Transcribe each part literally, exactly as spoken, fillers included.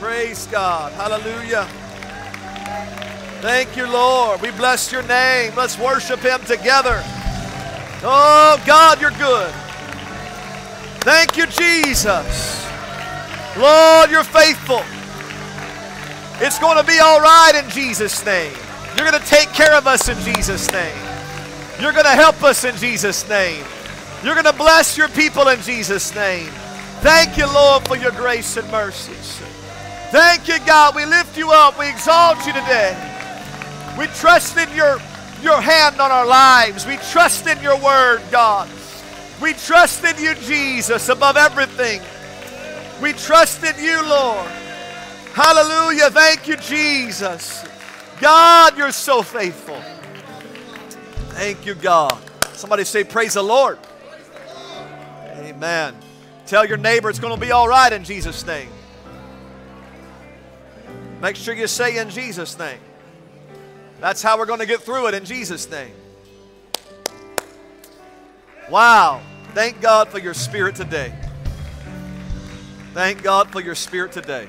Praise God. Hallelujah. Thank you, Lord. We bless your name. Let's worship him together. Oh, God, you're good. Thank you, Jesus. Lord, you're faithful. It's going to be all right in Jesus' name. You're going to take care of us in Jesus' name. You're going to help us in Jesus' name. You're going to bless your people in Jesus' name. Thank you, Lord, for your grace and mercies. Thank you, God. We lift you up. We exalt you today. We trust in your, your hand on our lives. We trust in your word, God. We trust in you, Jesus, above everything. We trust in you, Lord. Hallelujah. Thank you, Jesus. God, you're so faithful. Thank you, God. Somebody say, praise the Lord. Amen. Tell your neighbor it's going to be all right in Jesus' name. Make sure you say in Jesus' name. That's how we're going to get through it, in Jesus' name. Wow. Thank God for your spirit today. Thank God for your spirit today.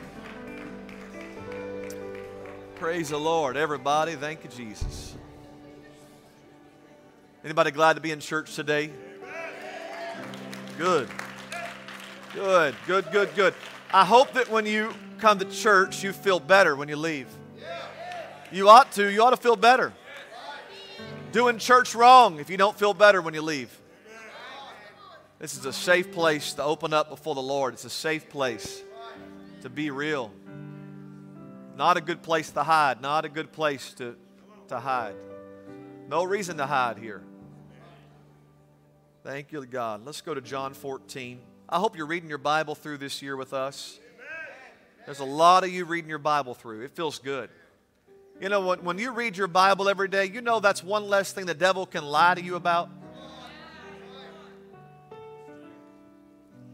Praise the Lord, everybody. Thank you, Jesus. Anybody glad to be in church today? Good. Good, good, good, good. I hope that when you come to church, you feel better when you leave. You ought to. You ought to feel better. Doing church wrong if you don't feel better when you leave. This is a safe place to open up before the Lord. It's a safe place to be real. Not a good place to hide. Not a good place to, to hide. No reason to hide here. Thank you, God. Let's go to John fourteen. I hope you're reading your Bible through this year with us. There's a lot of you reading your Bible through. It feels good. You know, when, when you read your Bible every day, you know that's one less thing the devil can lie to you about.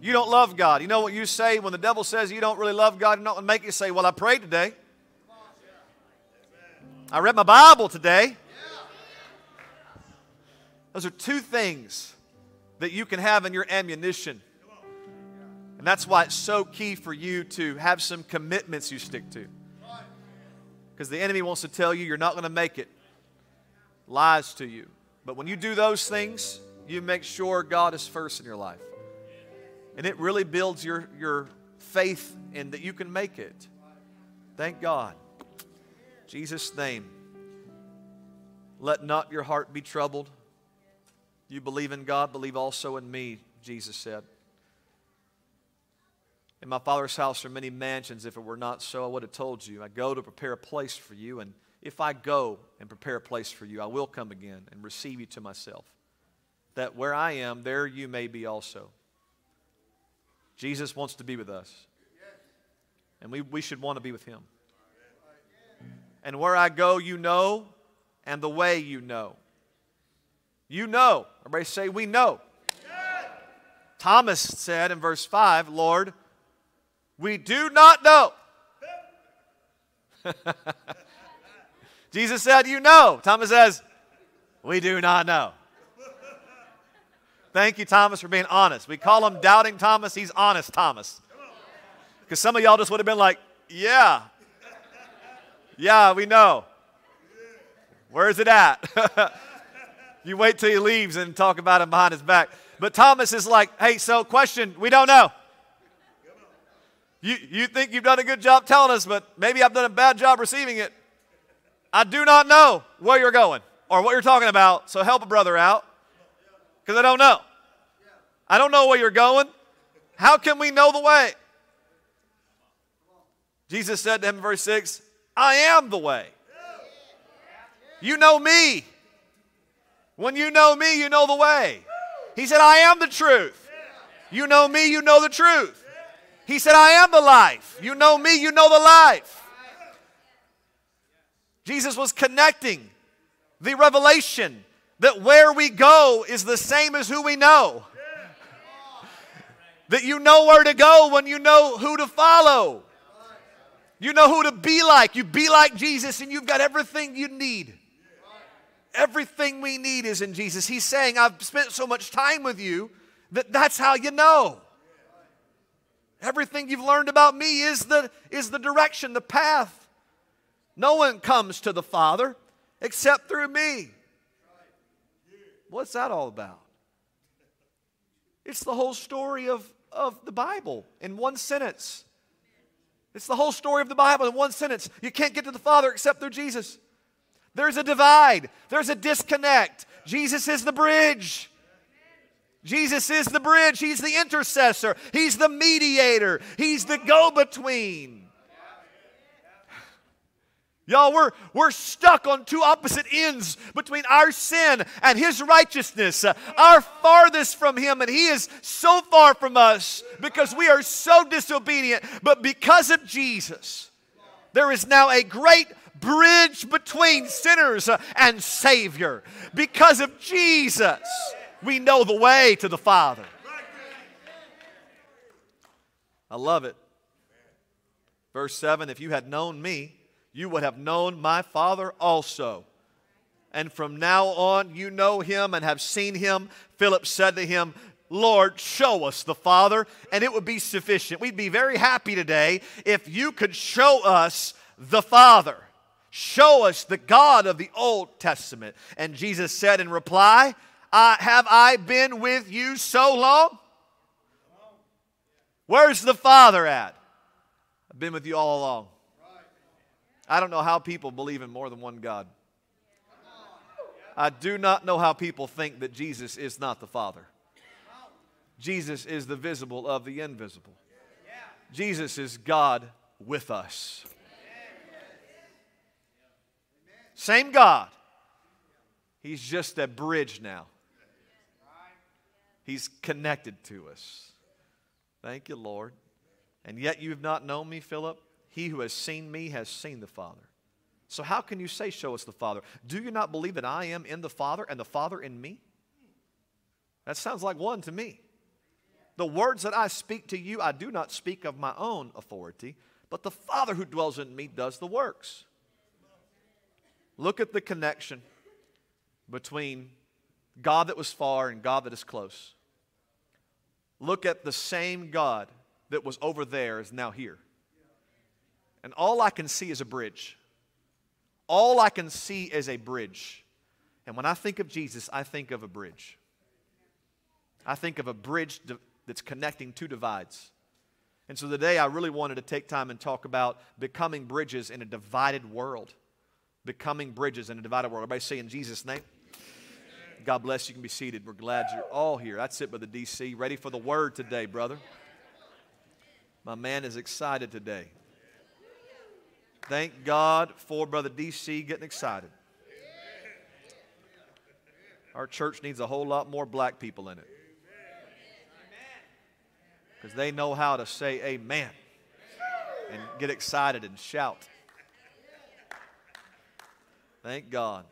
You don't love God. You know what you say when the devil says you don't really love God? You don't make you say, well, I prayed today. I read my Bible today. Those are two things that you can have in your ammunition. And that's why it's so key for you to have some commitments you stick to. Because the enemy wants to tell you you're not going to make it. Lies to you. But when you do those things, you make sure God is first in your life. And it really builds your, your faith in that you can make it. Thank God. In Jesus' name. Let not your heart be troubled. You believe in God, believe also in me, Jesus said. In my Father's house are many mansions. If it were not so, I would have told you. I go to prepare a place for you, and if I go and prepare a place for you, I will come again and receive you to myself, that where I am, there you may be also. Jesus wants to be with us, and we, we should want to be with him. And where I go, you know, and the way you know. You know. Everybody say, we know. Yes. Thomas said in verse five, Lord, we do not know. Jesus said, you know. Thomas says, we do not know. Thank you, Thomas, for being honest. We call him Doubting Thomas. He's Honest Thomas. Because some of y'all just would have been like, yeah. Yeah, we know. Where is it at? You wait till he leaves and talk about him behind his back. But Thomas is like, hey, so question, we don't know. You, you think you've done a good job telling us, but maybe I've done a bad job receiving it. I do not know where you're going or what you're talking about, so help a brother out because I don't know. I don't know where you're going. How can we know the way? Jesus said to him in verse six, I am the way. You know me. When you know me, you know the way. He said, I am the truth. You know me, you know the truth. He said, I am the life. You know me, you know the life. Jesus was connecting the revelation that where we go is the same as who we know. That you know where to go when you know who to follow. You know who to be like. You be like Jesus and you've got everything you need. Everything we need is in Jesus. He's saying, I've spent so much time with you that that's how you know. Everything. everything you've learned about me is the, is the direction, the path. No one comes to the Father except through me. What's that all about? It's the whole story of, of the Bible in one sentence. It's the whole story of the Bible in one sentence. You can't get to the Father except through Jesus. There's a divide. There's a disconnect. Jesus is the bridge. Jesus is the bridge. He's the intercessor. He's the mediator. He's the go-between. Y'all, we're, we're stuck on two opposite ends between our sin and His righteousness. Uh, our farthest from Him, and He is so far from us because we are so disobedient. But because of Jesus, there is now a great bridge between sinners and Savior. Because of Jesus, we know the way to the Father. I love it. Verse seven, if you had known me, you would have known my Father also. And from now on you know him and have seen him. Philip said to him, Lord, show us the Father, and it would be sufficient. We'd be very happy today if you could show us the Father. Show us the God of the Old Testament. And Jesus said in reply, I, have I been with you so long? Where's the Father at? I've been with you all along. I don't know how people believe in more than one God. I do not know how people think that Jesus is not the Father. Jesus is the visible of the invisible. Jesus is God with us. Same God. He's just a bridge now. He's connected to us. Thank you, Lord. And yet you've not known me, Philip. He who has seen me has seen the Father. So how can you say, show us the Father? Do you not believe that I am in the Father and the Father in me? That sounds like one to me. The words that I speak to you, I do not speak of my own authority, but the Father who dwells in me does the works. Look at the connection between God that was far and God that is close. Look at the same God that was over there is now here. And all I can see is a bridge. All I can see is a bridge. And when I think of Jesus, I think of a bridge. I think of a bridge that's connecting two divides. And so today I really wanted to take time and talk about becoming bridges in a divided world. Becoming bridges in a divided world. Everybody say in Jesus' name. God bless you. You can be seated. We're glad you're all here. That's it, Brother D C. Ready for the word today, brother. My man is excited today. Thank God for Brother D C getting excited. Our church needs a whole lot more black people in it. Because they know how to say amen and get excited and shout. Thank God.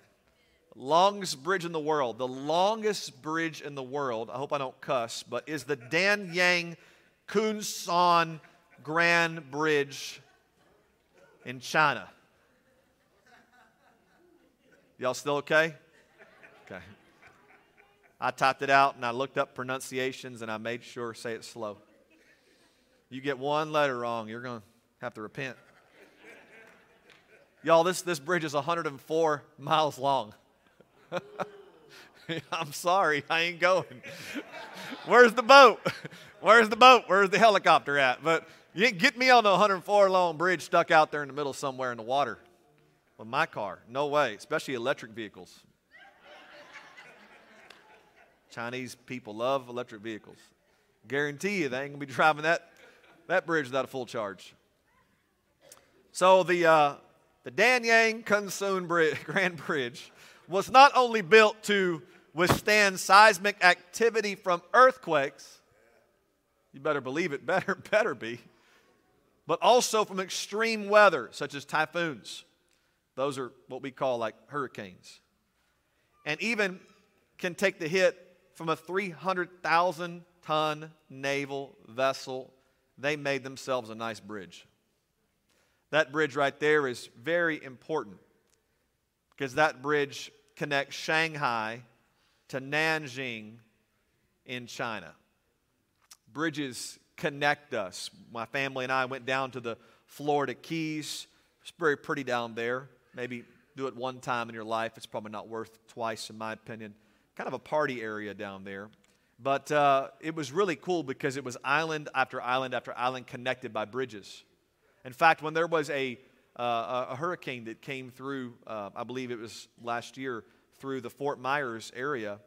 Longest bridge in the world. The longest bridge in the world, I hope I don't cuss, but is the Danyang Kunsan Grand Bridge in China. Y'all still okay? Okay. I typed it out and I looked up pronunciations and I made sure to say it slow. You get one letter wrong, you're going to have to repent. Y'all, this, this bridge is one hundred four miles long. I'm sorry, I ain't going. Where's the boat? Where's the boat? Where's the helicopter at? But you ain't get me on the one hundred four long bridge stuck out there in the middle somewhere in the water with my car. No way, especially electric vehicles. Chinese people love electric vehicles. Guarantee you they ain't going to be driving that, that bridge without a full charge. So the, uh, the Danyang Kunsan Bridge, Grand Bridge was not only built to withstand seismic activity from earthquakes, you better believe it, better, better be, but also from extreme weather, such as typhoons. Those are what we call like hurricanes. And even can take the hit from a three hundred thousand ton naval vessel. They made themselves a nice bridge. That bridge right there is very important because that bridge connects Shanghai to Nanjing in China. Bridges connect us. My family and I went down to the Florida Keys. It's very pretty down there. Maybe do it one time in your life. It's probably not worth twice, in my opinion. Kind of a party area down there. But uh, it was really cool because it was island after island after island connected by bridges. In fact, when there was a, uh, a hurricane that came through, uh, I believe it was last year, through the Fort Myers area,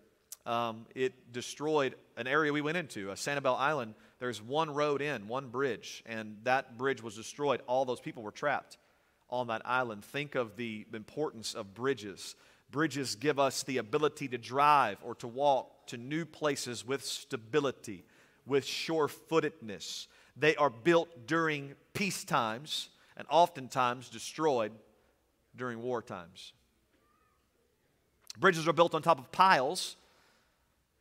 um, it destroyed an area we went into, a Sanibel Island. There's one road in, one bridge, and that bridge was destroyed. All those people were trapped on that island. Think of the importance of bridges. Bridges give us the ability to drive or to walk to new places with stability, with sure-footedness. They are built during peace times and oftentimes destroyed during war times. Bridges are built on top of piles,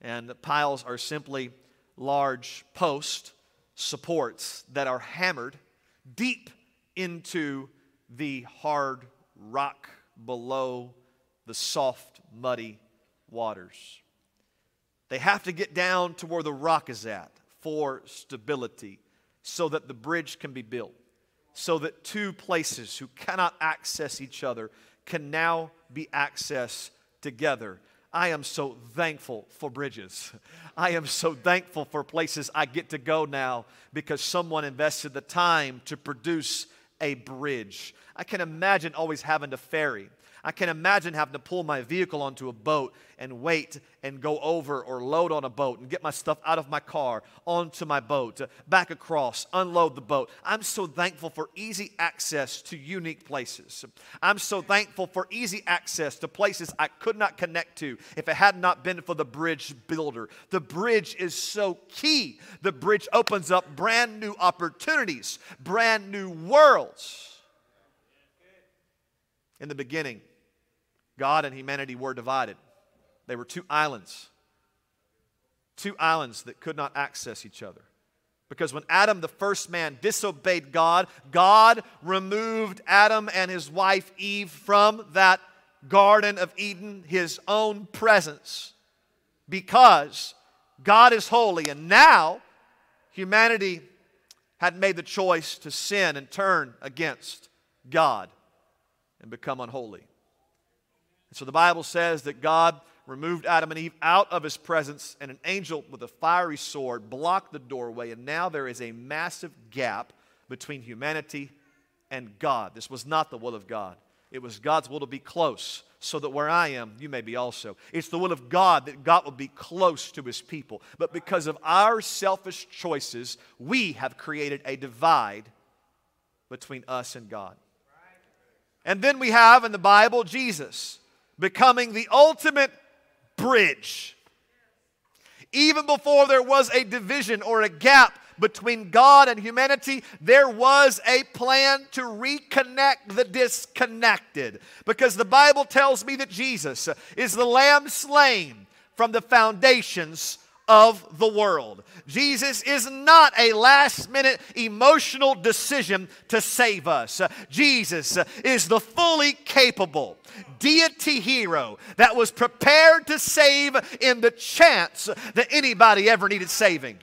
and the piles are simply large post supports that are hammered deep into the hard rock below the soft, muddy waters. They have to get down to where the rock is at for stability so that the bridge can be built, so that two places who cannot access each other can now be accessed together. I am so thankful for bridges. I am so thankful for places I get to go now because someone invested the time to produce a bridge. I can imagine always having to ferry. I can imagine having to pull my vehicle onto a boat and wait and go over or load on a boat and get my stuff out of my car, onto my boat, back across, unload the boat. I'm so thankful for easy access to unique places. I'm so thankful for easy access to places I could not connect to if it had not been for the bridge builder. The bridge is so key. The bridge opens up brand new opportunities, brand new worlds. In the beginning, God and humanity were divided. They were two islands. Two islands that could not access each other. Because when Adam, the first man, disobeyed God, God removed Adam and his wife Eve from that Garden of Eden, his own presence. Because God is holy. And now, humanity had made the choice to sin and turn against God and become unholy. And so the Bible says that God removed Adam and Eve out of his presence, and an angel with a fiery sword blocked the doorway, and now there is a massive gap between humanity and God. This was not the will of God. It was God's will to be close, so that where I am, you may be also. It's the will of God that God will be close to his people. But because of our selfish choices, we have created a divide between us and God. And then we have in the Bible Jesus becoming the ultimate bridge. Even before there was a division or a gap between God and humanity, there was a plan to reconnect the disconnected. Because the Bible tells me that Jesus is the Lamb slain from the foundations of the world. Jesus is not a last minute emotional decision to save us. Jesus is the fully capable deity hero that was prepared to save in the chance that anybody ever needed saving.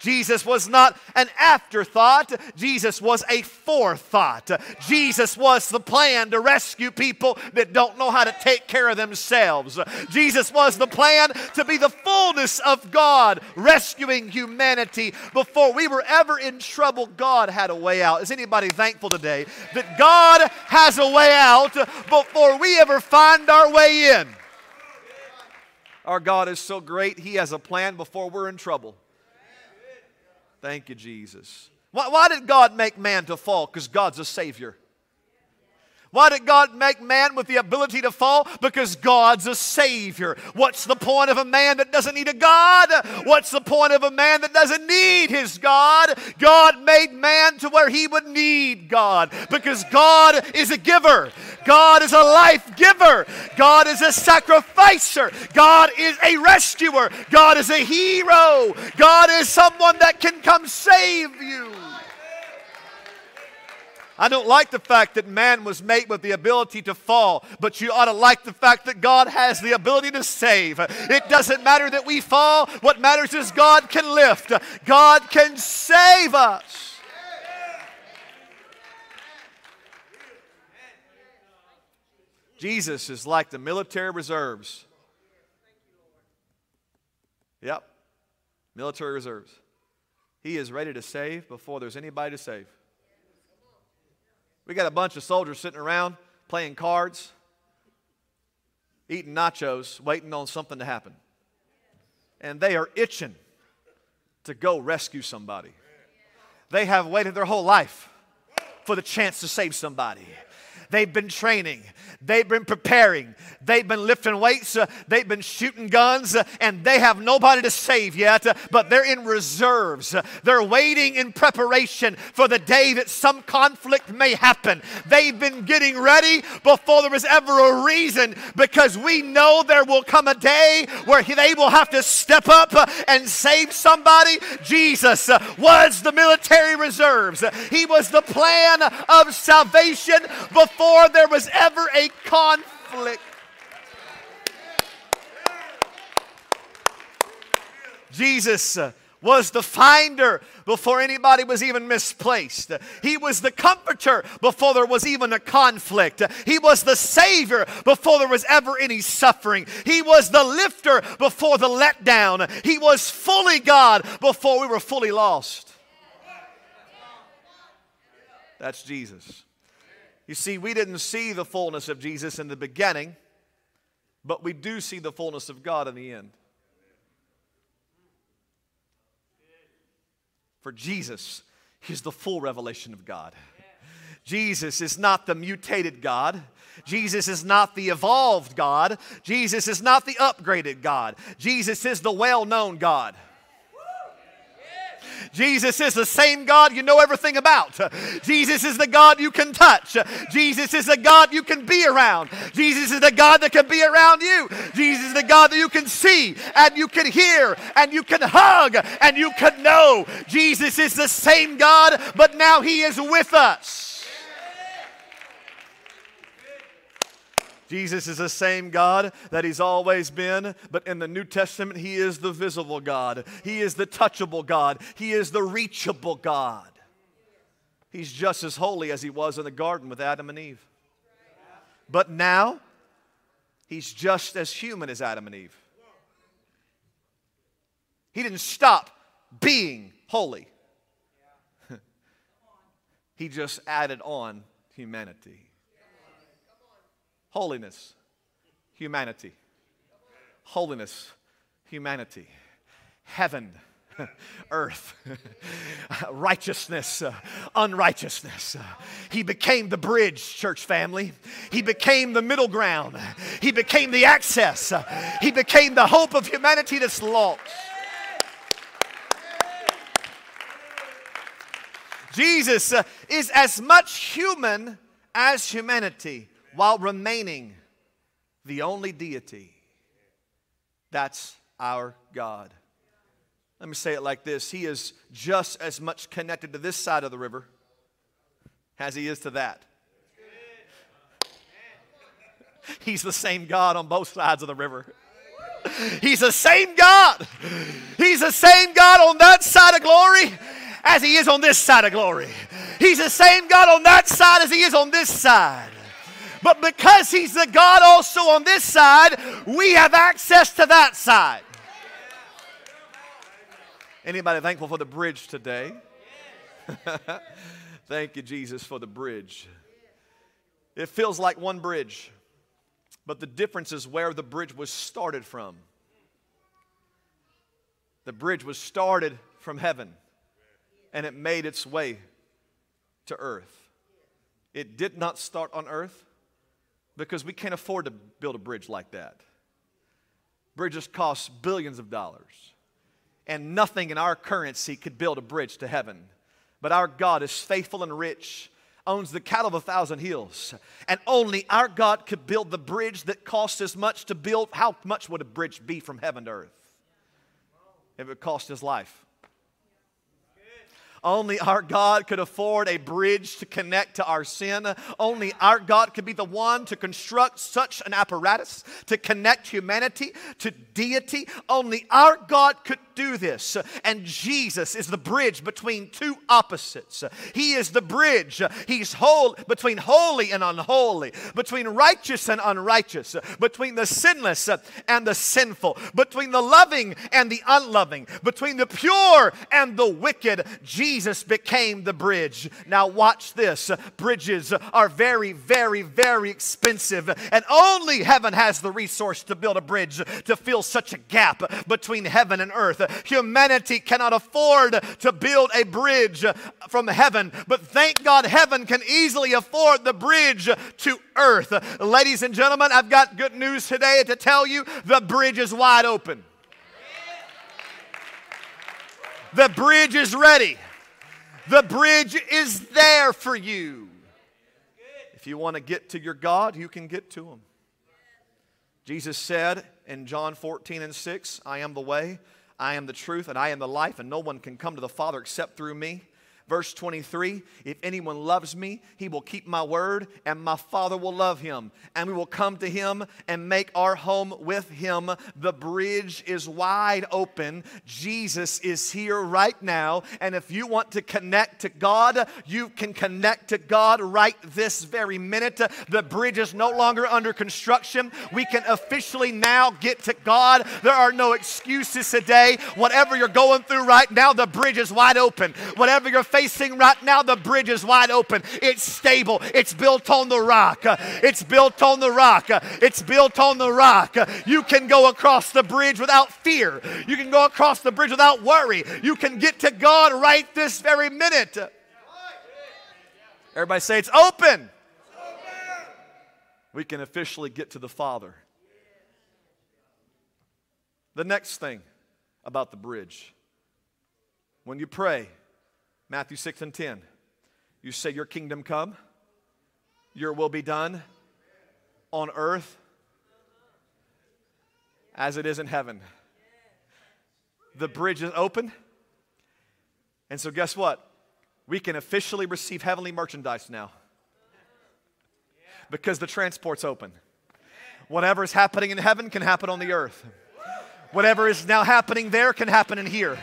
Jesus was not an afterthought. Jesus was a forethought. Jesus was the plan to rescue people that don't know how to take care of themselves. Jesus was the plan to be the fullness of God, rescuing humanity. Before we were ever in trouble, God had a way out. Is anybody thankful today that God has a way out before we ever find our way in? Our God is so great, He has a plan before we're in trouble. Thank you, Jesus. Why, why did God make man to fall? Because God's a Savior. Why did God make man with the ability to fall? Because God's a Savior. What's the point of a man that doesn't need a God? What's the point of a man that doesn't need his God? God made man to where he would need God. Because God is a giver. God is a life giver. God is a sacrificer. God is a rescuer. God is a hero. God is someone that can come save you. I don't like the fact that man was made with the ability to fall, but you ought to like the fact that God has the ability to save. It doesn't matter that we fall. What matters is God can lift. God can save us. Jesus is like the military reserves. Yep, military reserves. He is ready to save before there's anybody to save. We got a bunch of soldiers sitting around playing cards, eating nachos, waiting on something to happen. And they are itching to go rescue somebody. They have waited their whole life for the chance to save somebody. They've been training. They've been preparing. They've been lifting weights. Uh, they've been shooting guns. Uh, and they have nobody to save yet. Uh, but they're in reserves. Uh, they're waiting in preparation for the day that some conflict may happen. They've been getting ready before there was ever a reason. Because we know there will come a day where they will have to step up uh, and save somebody. Jesus uh, was the military reserves. He was the plan of salvation before Before there was ever a conflict. Jesus was the finder before anybody was even misplaced. He was the comforter before there was even a conflict. He was the savior before there was ever any suffering. He was the lifter before the letdown. He was fully God before we were fully lost. That's Jesus. You see, we didn't see the fullness of Jesus in the beginning, but we do see the fullness of God in the end. For Jesus, he's the full revelation of God. Jesus is not the mutated God. Jesus is not the evolved God. Jesus is not the upgraded God. Jesus is the well-known God. Jesus is the same God you know everything about. Jesus is the God you can touch. Jesus is the God you can be around. Jesus is the God that can be around you. Jesus is the God that you can see and you can hear and you can hug and you can know. Jesus is the same God, but now he is with us. Jesus is the same God that he's always been, but in the New Testament, he is the visible God. He is the touchable God. He is the reachable God. He's just as holy as he was in the garden with Adam and Eve. But now, he's just as human as Adam and Eve. He didn't stop being holy. He just added on humanity. Holiness, humanity. Holiness, humanity. Heaven, earth, righteousness, uh, unrighteousness. He became the bridge, church family. He became the middle ground. He became the access. He became the hope of humanity that's lost. Jesus uh, is as much human as humanity, while remaining the only deity. That's our God. Let me say it like this. He is just as much connected to this side of the river as he is to that. He's the same God on both sides of the river. He's the same God. He's the same God on that side of glory as he is on this side of glory. He's the same God on that side as he is on this side. But because he's the God also on this side, we have access to that side. Anybody thankful for the bridge today? Thank you, Jesus, for the bridge. It feels like one bridge, but the difference is where the bridge was started from. The bridge was started from heaven, and it made its way to earth. It did not start on earth, because we can't afford to build a bridge like that. Bridges cost billions of dollars. And nothing in our currency could build a bridge to heaven. But our God is faithful and rich, owns the cattle of a thousand hills. And only our God could build the bridge that cost as much to build. How much would a bridge be from heaven to earth? It would cost his life. Only our God could afford a bridge to connect to our sin. Only our God could be the one to construct such an apparatus to connect humanity to deity. Only our God could do this. And Jesus is the bridge between two opposites. He is the bridge. He's whole between holy and unholy, between righteous and unrighteous, between the sinless and the sinful, between the loving and the unloving, between the pure and the wicked. Jesus became the bridge. Now watch this. Bridges are very, very, very expensive, and only heaven has the resource to build a bridge to fill such a gap between heaven and earth. Humanity cannot afford to build a bridge from heaven, but thank God heaven can easily afford the bridge to earth. Ladies and gentlemen, I've got good news today to tell you. The bridge is wide open. The bridge is ready. The bridge is there for you. If you want to get to your God, you can get to Him. Jesus said in John fourteen and six, I am the way, I am the truth, and I am the life, and no one can come to the Father except through me. Verse twenty-three, if anyone loves me, he will keep my word, and my Father will love him, and we will come to him and make our home with him. The bridge is wide open. Jesus is here right now, and if you want to connect to God, you can connect to God right this very minute. The bridge is no longer under construction. We can officially now get to God. There are no excuses today. Whatever you're going through right now, the bridge is wide open. Whatever you're facing right now, the bridge is wide open. It's stable. It's built on the rock. It's built on the rock. It's built on the rock. You can go across the bridge without fear. You can go across the bridge without worry. You can get to God right this very minute. Everybody say it's open. We can officially get to the Father. The next thing about the bridge, when you pray, Matthew six and ten, you say, your kingdom come, your will be done on earth as it is in heaven. The bridge is open. And so guess what? We can officially receive heavenly merchandise now because the transport's open. Whatever is happening in heaven can happen on the earth. Whatever is now happening there can happen in here.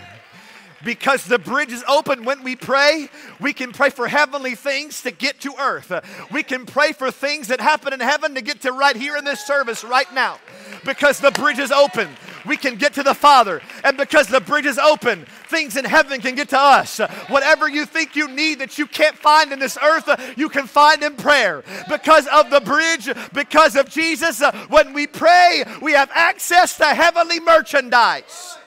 Because the bridge is open, when we pray, we can pray for heavenly things to get to earth. We can pray for things that happen in heaven to get to right here in this service right now. Because the bridge is open, we can get to the Father. And because the bridge is open, things in heaven can get to us. Whatever you think you need that you can't find in this earth, you can find in prayer. Because of the bridge, because of Jesus, when we pray, we have access to heavenly merchandise.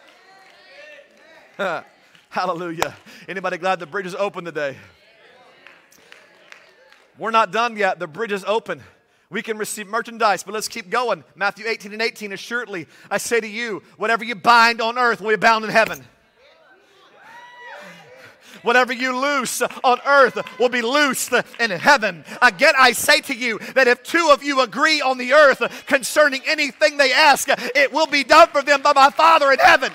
Hallelujah. Anybody glad the bridge is open today? We're not done yet. The bridge is open. We can receive merchandise, but let's keep going. Matthew eighteen and eighteen, assuredly, I say to you, whatever you bind on earth will be bound in heaven. Whatever you loose on earth will be loosed in heaven. Again, I say to you that if two of you agree on the earth concerning anything they ask, it will be done for them by my Father in heaven.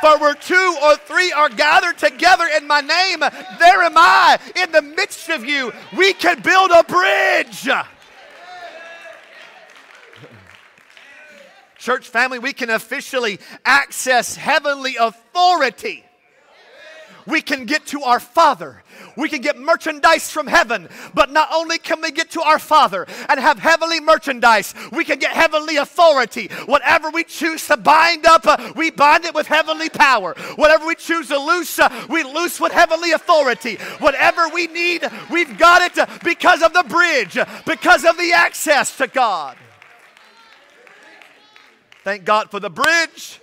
For where two or three are gathered together in my name, there am I in the midst of you. We can build a bridge. Church family, we can officially access heavenly authority. We can get to our Father. We can get merchandise from heaven. But not only can we get to our Father and have heavenly merchandise, we can get heavenly authority. Whatever we choose to bind up, uh, we bind it with heavenly power. Whatever we choose to loose, uh, we loose with heavenly authority. Whatever we need, we've got it because of the bridge, because of the access to God. Thank God for the bridge.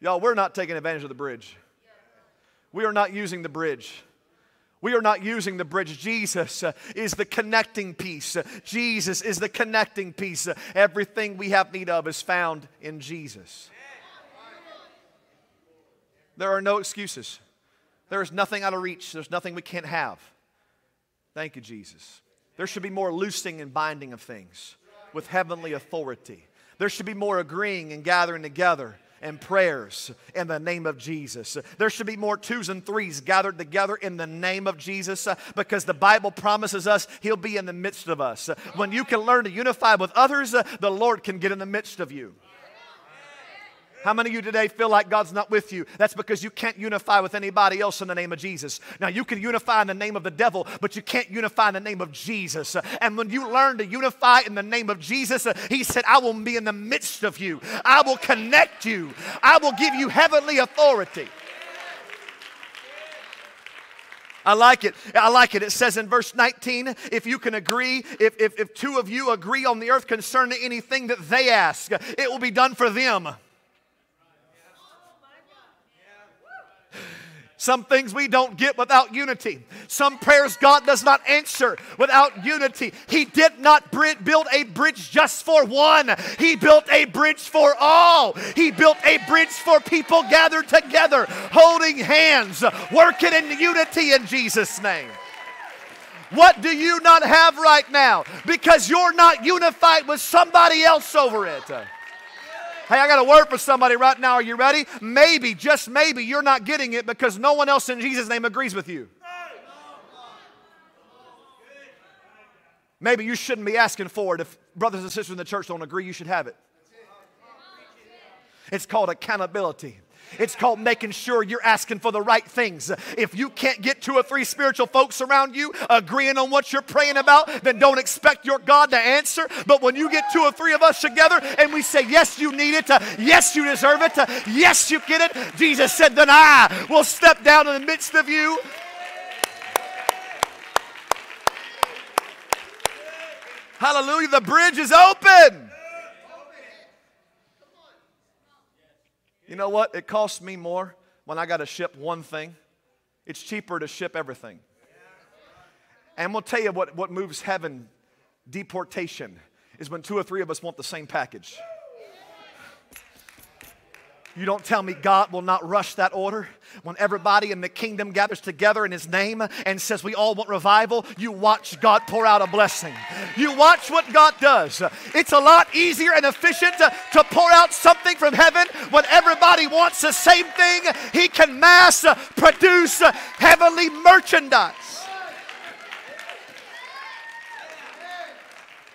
Y'all, we're not taking advantage of the bridge. We are not using the bridge. We are not using the bridge. Jesus is the connecting piece. Jesus is the connecting piece. Everything we have need of is found in Jesus. There are no excuses. There is nothing out of reach. There's nothing we can't have. Thank you, Jesus. There should be more loosing and binding of things with heavenly authority. There should be more agreeing and gathering together and prayers in the name of Jesus. There should be more twos and threes gathered together in the name of Jesus, because the Bible promises us He'll be in the midst of us. When you can learn to unify with others, the Lord can get in the midst of you. How many of you today feel like God's not with you? That's because you can't unify with anybody else in the name of Jesus. Now, you can unify in the name of the devil, but you can't unify in the name of Jesus. And when you learn to unify in the name of Jesus, He said, I will be in the midst of you. I will connect you. I will give you heavenly authority. I like it. I like it. It says in verse nineteen, if you can agree, if, if, if two of you agree on the earth concerning anything that they ask, it will be done for them. Some things we don't get without unity. Some prayers God does not answer without unity. He did not build a bridge just for one. He built a bridge for all. He built a bridge for people gathered together, holding hands, working in unity in Jesus' name. What do you not have right now? Because you're not unified with somebody else over it. Hey, I got a word for somebody right now. Are you ready? Maybe, just maybe, you're not getting it because no one else in Jesus' name agrees with you. Maybe you shouldn't be asking for it. If brothers and sisters in the church don't agree, you should have it. It's called accountability. It's called making sure you're asking for the right things. If you can't get two or three spiritual folks around you agreeing on what you're praying about, then don't expect your God to answer. But when you get two or three of us together and we say, yes, you need it, uh, yes, you deserve it, uh, yes, you get it, Jesus said, then I will step down in the midst of you. Hallelujah, the bridge is open. You know what? It costs me more when I got to ship one thing. It's cheaper to ship everything. And we'll tell you what, what moves heaven, deportation, is when two or three of us want the same package. You don't tell me God will not rush that order. When everybody in the kingdom gathers together in His name and says we all want revival, you watch God pour out a blessing. You watch what God does. It's a lot easier and efficient to, to pour out something from heaven when everybody wants the same thing. He can mass produce heavenly merchandise.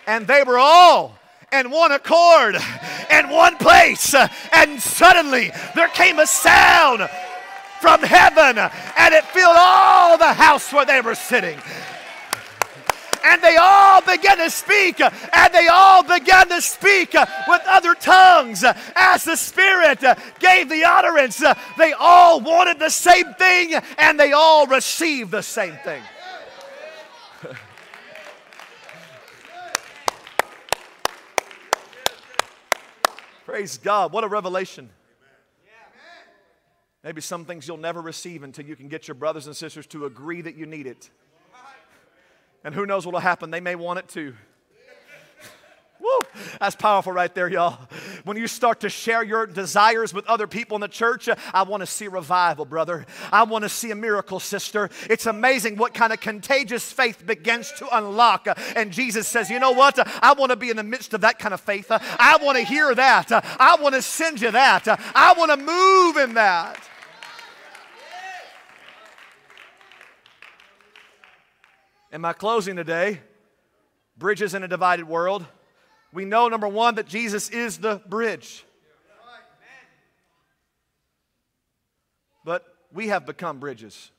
And they were all in one accord, in one place, and suddenly there came a sound from heaven, and it filled all the house where they were sitting. And they all began to speak, and they all began to speak with other tongues as the Spirit gave the utterance. They all wanted the same thing, and they all received the same thing. Praise God. What a revelation. Maybe some things you'll never receive until you can get your brothers and sisters to agree that you need it. And who knows what will happen. They may want it too. Woo! That's powerful right there, y'all. When you start to share your desires with other people in the church, I want to see revival, brother. I want to see a miracle, sister. It's amazing what kind of contagious faith begins to unlock. And Jesus says, you know what? I want to be in the midst of that kind of faith. I want to hear that. I want to send you that. I want to move in that. In my closing today, bridges in a divided world. We know, number one, that Jesus is the bridge. But we have become bridges.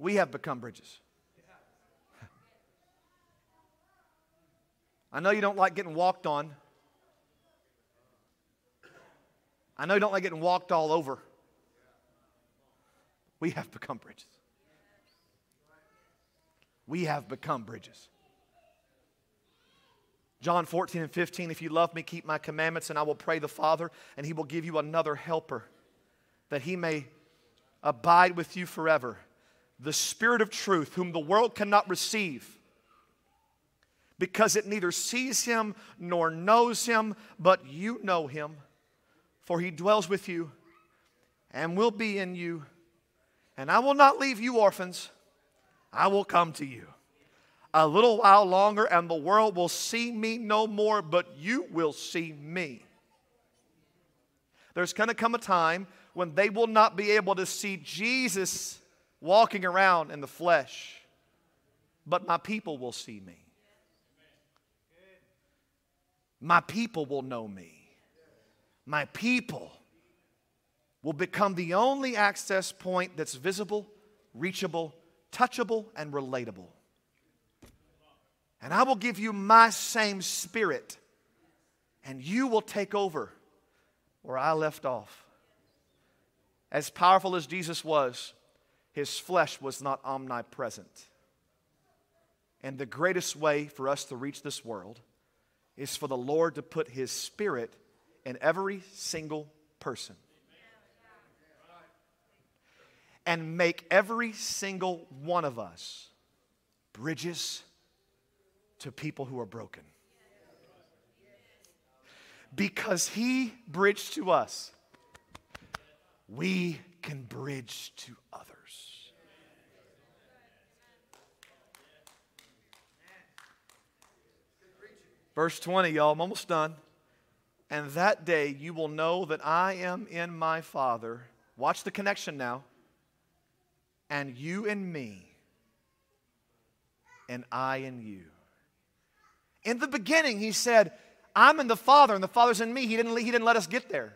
We have become bridges. I know you don't like getting walked on. I know you don't like getting walked all over. We have become bridges. We have become bridges. John fourteen and fifteen, if you love me, keep my commandments, and I will pray the Father, and He will give you another helper, that He may abide with you forever. The Spirit of truth, whom the world cannot receive, because it neither sees Him nor knows Him, but you know Him, for He dwells with you and will be in you. And I will not leave you orphans, I will come to you. A little while longer, and the world will see me no more, but you will see me. There's going to come a time when they will not be able to see Jesus walking around in the flesh. But my people will see me. My people will know me. My people will become the only access point that's visible, reachable, touchable, and relatable. And I will give you my same spirit, and you will take over where I left off. As powerful as Jesus was, his flesh was not omnipresent. And the greatest way for us to reach this world is for the Lord to put his spirit in every single person. And make every single one of us bridges to people who are broken. Because he bridged to us, we can bridge to others. Verse twenty, y'all, I'm almost done. And that day you will know that I am in my Father. Watch the connection now. And you in me, and I in you. In the beginning, he said, I'm in the Father, and the Father's in me. He didn't, he didn't let us get there.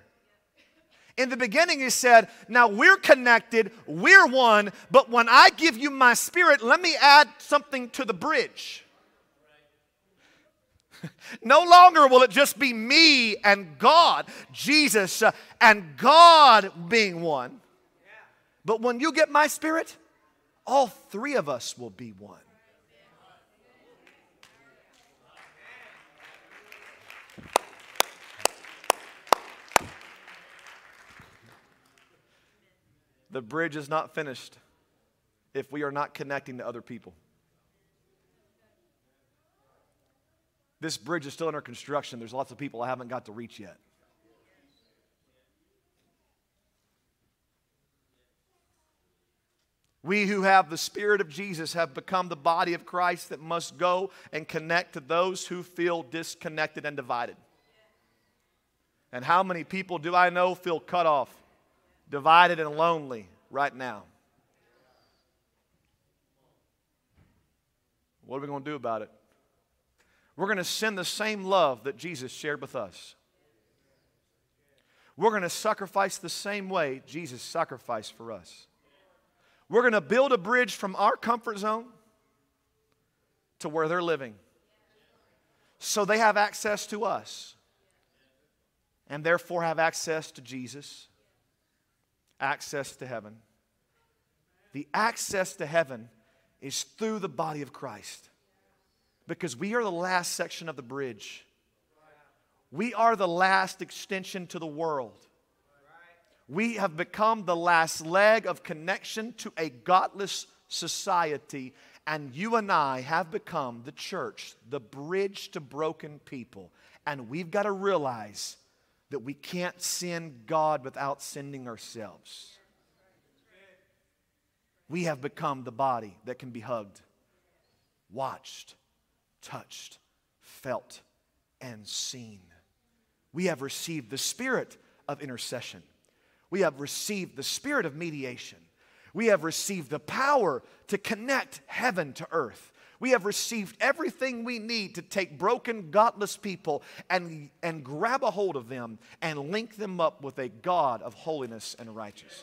In the beginning, he said, now we're connected, we're one, but when I give you my spirit, let me add something to the bridge. No longer will it just be me and God, Jesus and God being one. But when you get my spirit, all three of us will be one. The bridge is not finished if we are not connecting to other people. This bridge is still under construction. There's lots of people I haven't got to reach yet. We who have the Spirit of Jesus have become the body of Christ that must go and connect to those who feel disconnected and divided. And how many people do I know feel cut off, divided, and lonely right now? What are we going to do about it? We're going to send the same love that Jesus shared with us. We're going to sacrifice the same way Jesus sacrificed for us. We're going to build a bridge from our comfort zone to where they're living, so they have access to us and therefore have access to Jesus, access to heaven. The access to heaven is through the body of Christ, because we are the last section of the bridge. We are the last extension to the world. We have become the last leg of connection to a godless society, and you and I have become the church, the bridge to broken people. And we've got to realize that we can't send God without sending ourselves. We have become the body that can be hugged, watched, touched, felt, and seen. We have received the spirit of intercession. We have received the spirit of mediation. We have received the power to connect heaven to earth. We have received everything we need to take broken, godless people and, and grab a hold of them and link them up with a God of holiness and righteousness.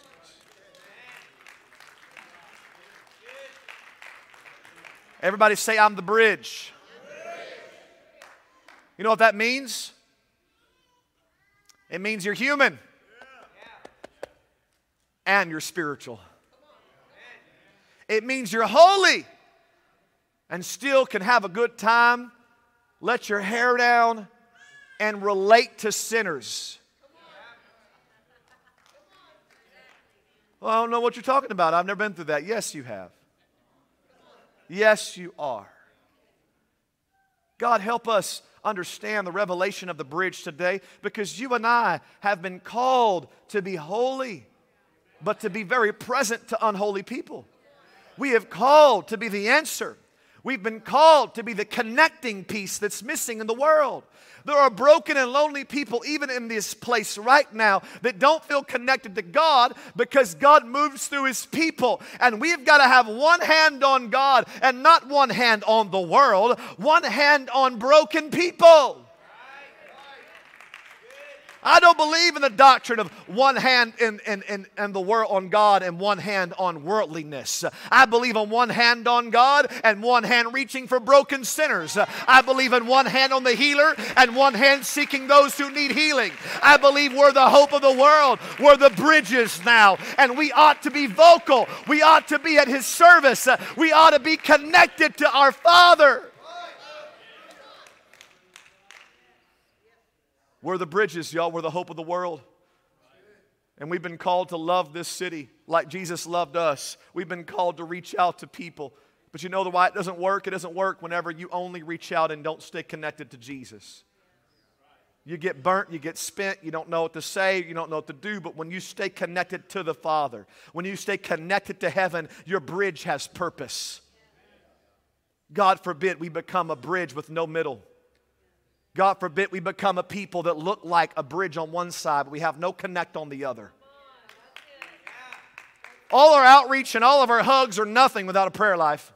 Everybody say, I'm the bridge. You know what that means? It means you're human. And you're spiritual. It means you're holy and still can have a good time, let your hair down, and relate to sinners. Well, I don't know what you're talking about. I've never been through that. Yes, you have. Yes, you are. God, help us understand the revelation of the bridge today, because you and I have been called to be holy, but to be very present to unholy people. We have called to be the answer. We've been called to be the connecting piece that's missing in the world. There are broken and lonely people even in this place right now that don't feel connected to God because God moves through His people. And we've got to have one hand on God and not one hand on the world, one hand on broken people. I don't believe in the doctrine of one hand in, in, in, in the world on God and one hand on worldliness. I believe in one hand on God and one hand reaching for broken sinners. I believe in one hand on the healer and one hand seeking those who need healing. I believe we're the hope of the world. We're the bridges now. And we ought to be vocal. We ought to be at His service. We ought to be connected to our Father. We're the bridges, y'all. We're the hope of the world. And we've been called to love this city like Jesus loved us. We've been called to reach out to people. But you know the why it doesn't work? It doesn't work whenever you only reach out and don't stay connected to Jesus. You get burnt, you get spent, you don't know what to say, you don't know what to do. But when you stay connected to the Father, when you stay connected to heaven, your bridge has purpose. God forbid we become a bridge with no middle. God forbid we become a people that look like a bridge on one side, but we have no connect on the other. All our outreach and all of our hugs are nothing without a prayer life.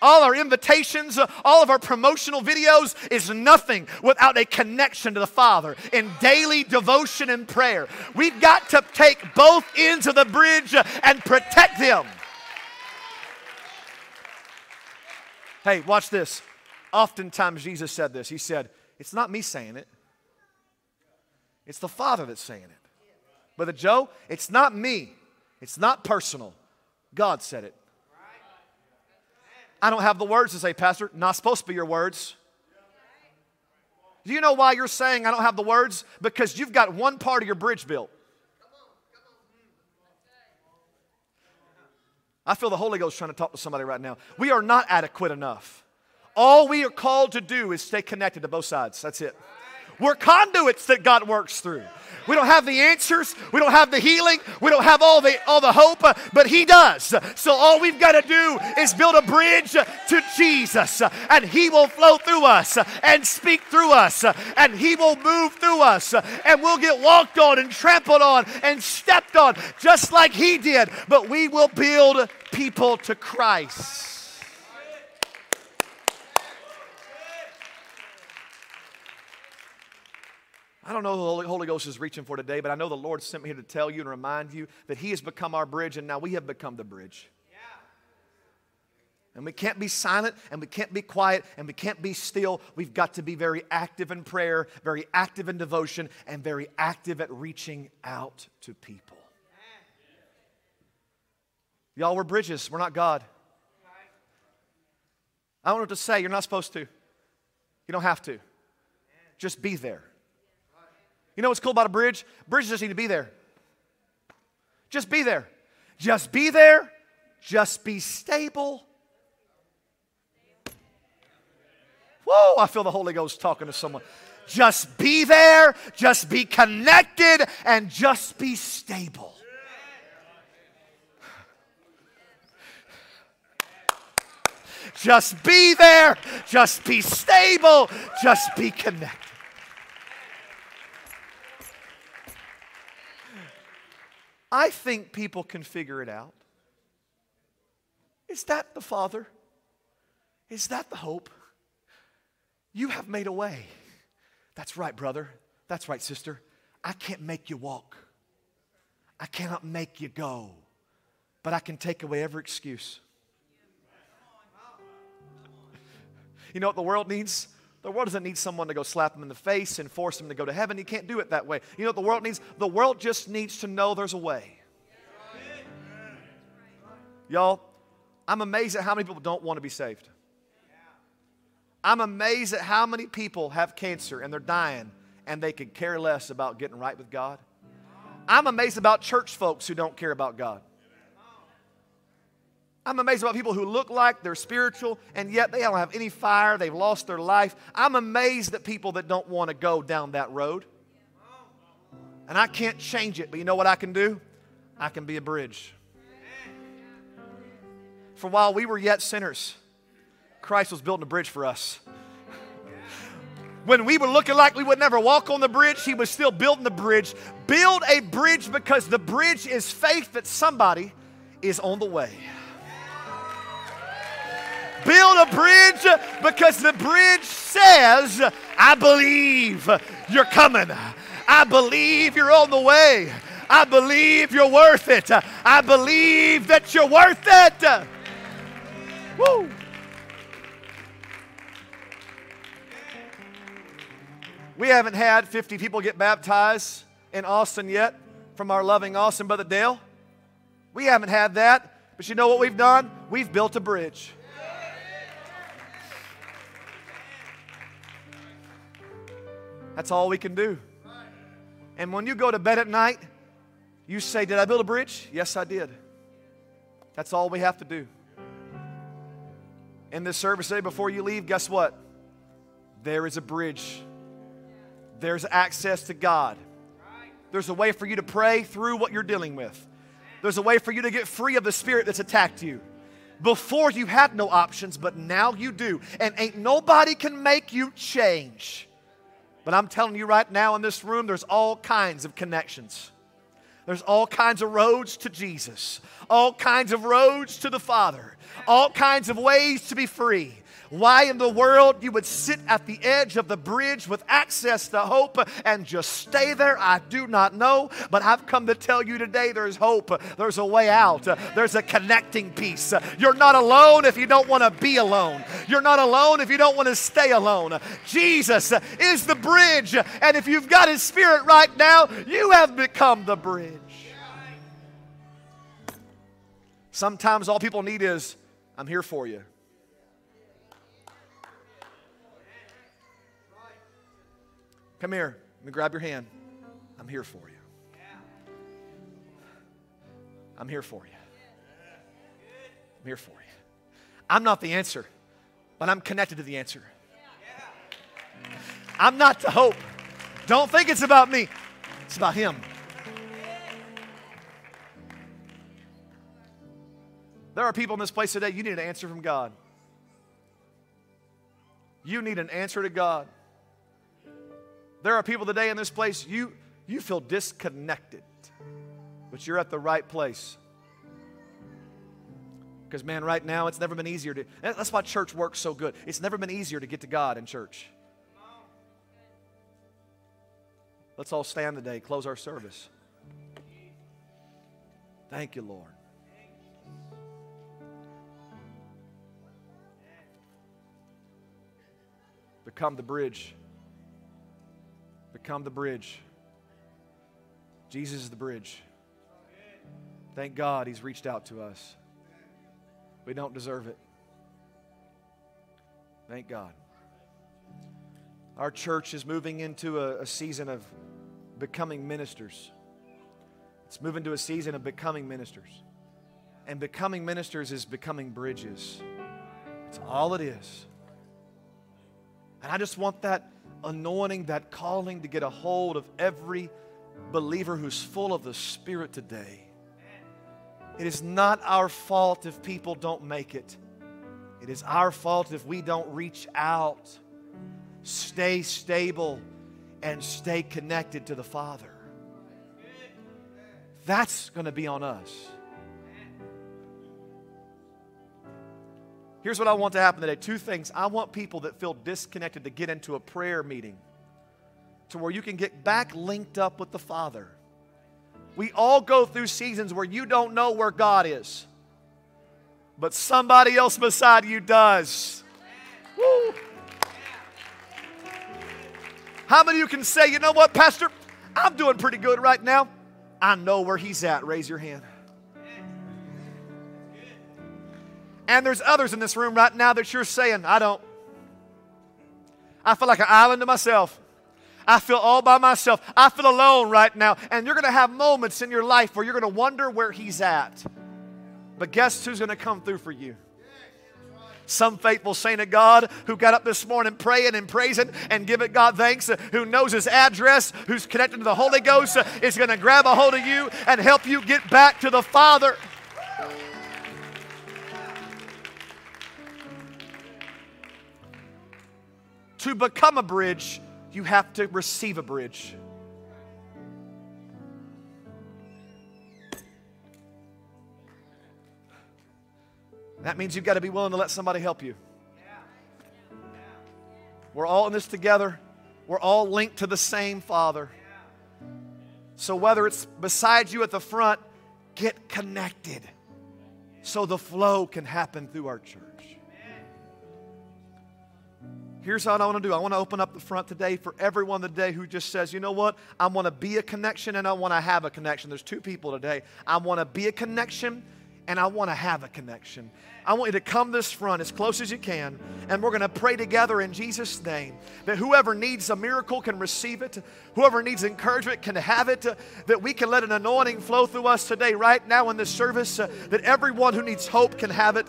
All our invitations, all of our promotional videos is nothing without a connection to the Father in daily devotion and prayer. We've got to take both ends of the bridge and protect them. Hey, watch this. Oftentimes Jesus said this. He said, it's not me saying it. It's the Father that's saying it. Brother Joe, it's not me. It's not personal. God said it. I don't have the words to say, Pastor. Not supposed to be your words. Do you know why you're saying I don't have the words? Because you've got one part of your bridge built. I feel the Holy Ghost trying to talk to somebody right now. We are not adequate enough. All we are called to do is stay connected to both sides. That's it. We're conduits that God works through. We don't have the answers. We don't have the healing. We don't have all the, all the hope, but He does. So all we've got to do is build a bridge to Jesus, and He will flow through us and speak through us, and He will move through us, and we'll get walked on and trampled on and stepped on just like He did, but we will build people to Christ. I don't know who the Holy Ghost is reaching for today, but I know the Lord sent me here to tell you and remind you that He has become our bridge, and now we have become the bridge. Yeah. And we can't be silent, and we can't be quiet, and we can't be still. We've got to be very active in prayer, very active in devotion, and very active at reaching out to people. Yeah. Y'all, we're bridges. We're not God. I don't know what to say. You're not supposed to. You don't have to. Yeah. Just be there. You know what's cool about a bridge? Bridges just need to be there. Just be there. Just be there. Just be stable. Whoa, I feel the Holy Ghost talking to someone. Just be there. Just be connected. And just be stable. Just be there. Just be stable. Just be connected. I think people can figure it out. Is that the Father? Is that the hope? You have made a way. That's right, brother. That's right, sister. I can't make you walk. I cannot make you go. But I can take away every excuse. You know what the world needs? The world doesn't need someone to go slap him in the face and force him to go to heaven. You can't do it that way. You know what the world needs? The world just needs to know there's a way. Y'all, I'm amazed at how many people don't want to be saved. I'm amazed at how many people have cancer and they're dying and they could care less about getting right with God. I'm amazed about church folks who don't care about God. I'm amazed about people who look like they're spiritual and yet they don't have any fire. They've lost their life. I'm amazed at people that don't want to go down that road. And I can't change it, but you know what I can do? I can be a bridge. For while we were yet sinners, Christ was building a bridge for us. When we were looking like we would never walk on the bridge, he was still building the bridge. Build a bridge, because the bridge is faith that somebody is on the way. Build a bridge, because the bridge says, I believe you're coming. I believe you're on the way. I believe you're worth it. I believe that you're worth it. Woo! We haven't had fifty people get baptized in Austin yet from our loving Austin Brother Dale. We haven't had that, but you know what we've done? We've built a bridge. That's all we can do. And when you go to bed at night, you say, did I build a bridge? Yes, I did. That's all we have to do. In this service today, before you leave, guess what? There is a bridge. There's access to God. There's a way for you to pray through what you're dealing with. There's a way for you to get free of the spirit that's attacked you. Before you had no options, but now you do. And ain't nobody can make you change. But I'm telling you right now in this room, there's all kinds of connections. There's all kinds of roads to Jesus. All kinds of roads to the Father. All kinds of ways to be free. Why in the world you would sit at the edge of the bridge with access to hope and just stay there, I do not know. But I've come to tell you today, there's hope. There's a way out. There's a connecting piece. You're not alone if you don't want to be alone. You're not alone if you don't want to stay alone. Jesus is the bridge. And if you've got his spirit right now, you have become the bridge. Sometimes all people need is, I'm here for you. Come here. Let me grab your hand. I'm here for you. I'm here for you. I'm here for you. I'm not the answer, but I'm connected to the answer. I'm not the hope. Don't think it's about me. It's about him. There are people in this place today, you need an answer from God. You need an answer to God. There are people today in this place, you, you feel disconnected, but you're at the right place. Because, man, right now it's never been easier to, that's why church works so good. It's never been easier to get to God in church. Let's all stand today, close our service. Thank you, Lord. Become the bridge. Become the bridge. Jesus is the bridge. Thank God he's reached out to us. We don't deserve it. Thank God. Our church is moving into a, a season of becoming ministers. It's moving to a season of becoming ministers. And becoming ministers is becoming bridges. It's all it is. And I just want that anointing, that calling to get a hold of every believer who's full of the Spirit today. It is not our fault if people don't make it. It is our fault if we don't reach out, stay stable, and stay connected to the Father. That's going to be on us. Here's what I want to happen today. Two things. I want people that feel disconnected to get into a prayer meeting to where you can get back linked up with the Father. We all go through seasons where you don't know where God is, but somebody else beside you does. Woo. How many of you can say, you know what, Pastor, I'm doing pretty good right now. I know where he's at. Raise your hand. And there's others in this room right now that you're saying, I don't. I feel like an island to myself. I feel all by myself. I feel alone right now. And you're going to have moments in your life where you're going to wonder where he's at. But guess who's going to come through for you? Some faithful saint of God who got up this morning praying and praising and giving God thanks, who knows his address, who's connected to the Holy Ghost, is going to grab a hold of you and help you get back to the Father. to become a bridge, you have to receive a bridge. That means you've got to be willing to let somebody help you. We're all in this together. We're all linked to the same Father. So whether it's beside you at the front, get connected so the flow can happen through our church. Here's what I want to do. I want to open up the front today for everyone today who just says, you know what? I want to be a connection and I want to have a connection. There's two people today. I want to be a connection and I want to have a connection. I want you to come this front as close as you can, and we're going to pray together in Jesus' name that whoever needs a miracle can receive it, whoever needs encouragement can have it, that we can let an anointing flow through us today right now in this service, that everyone who needs hope can have it.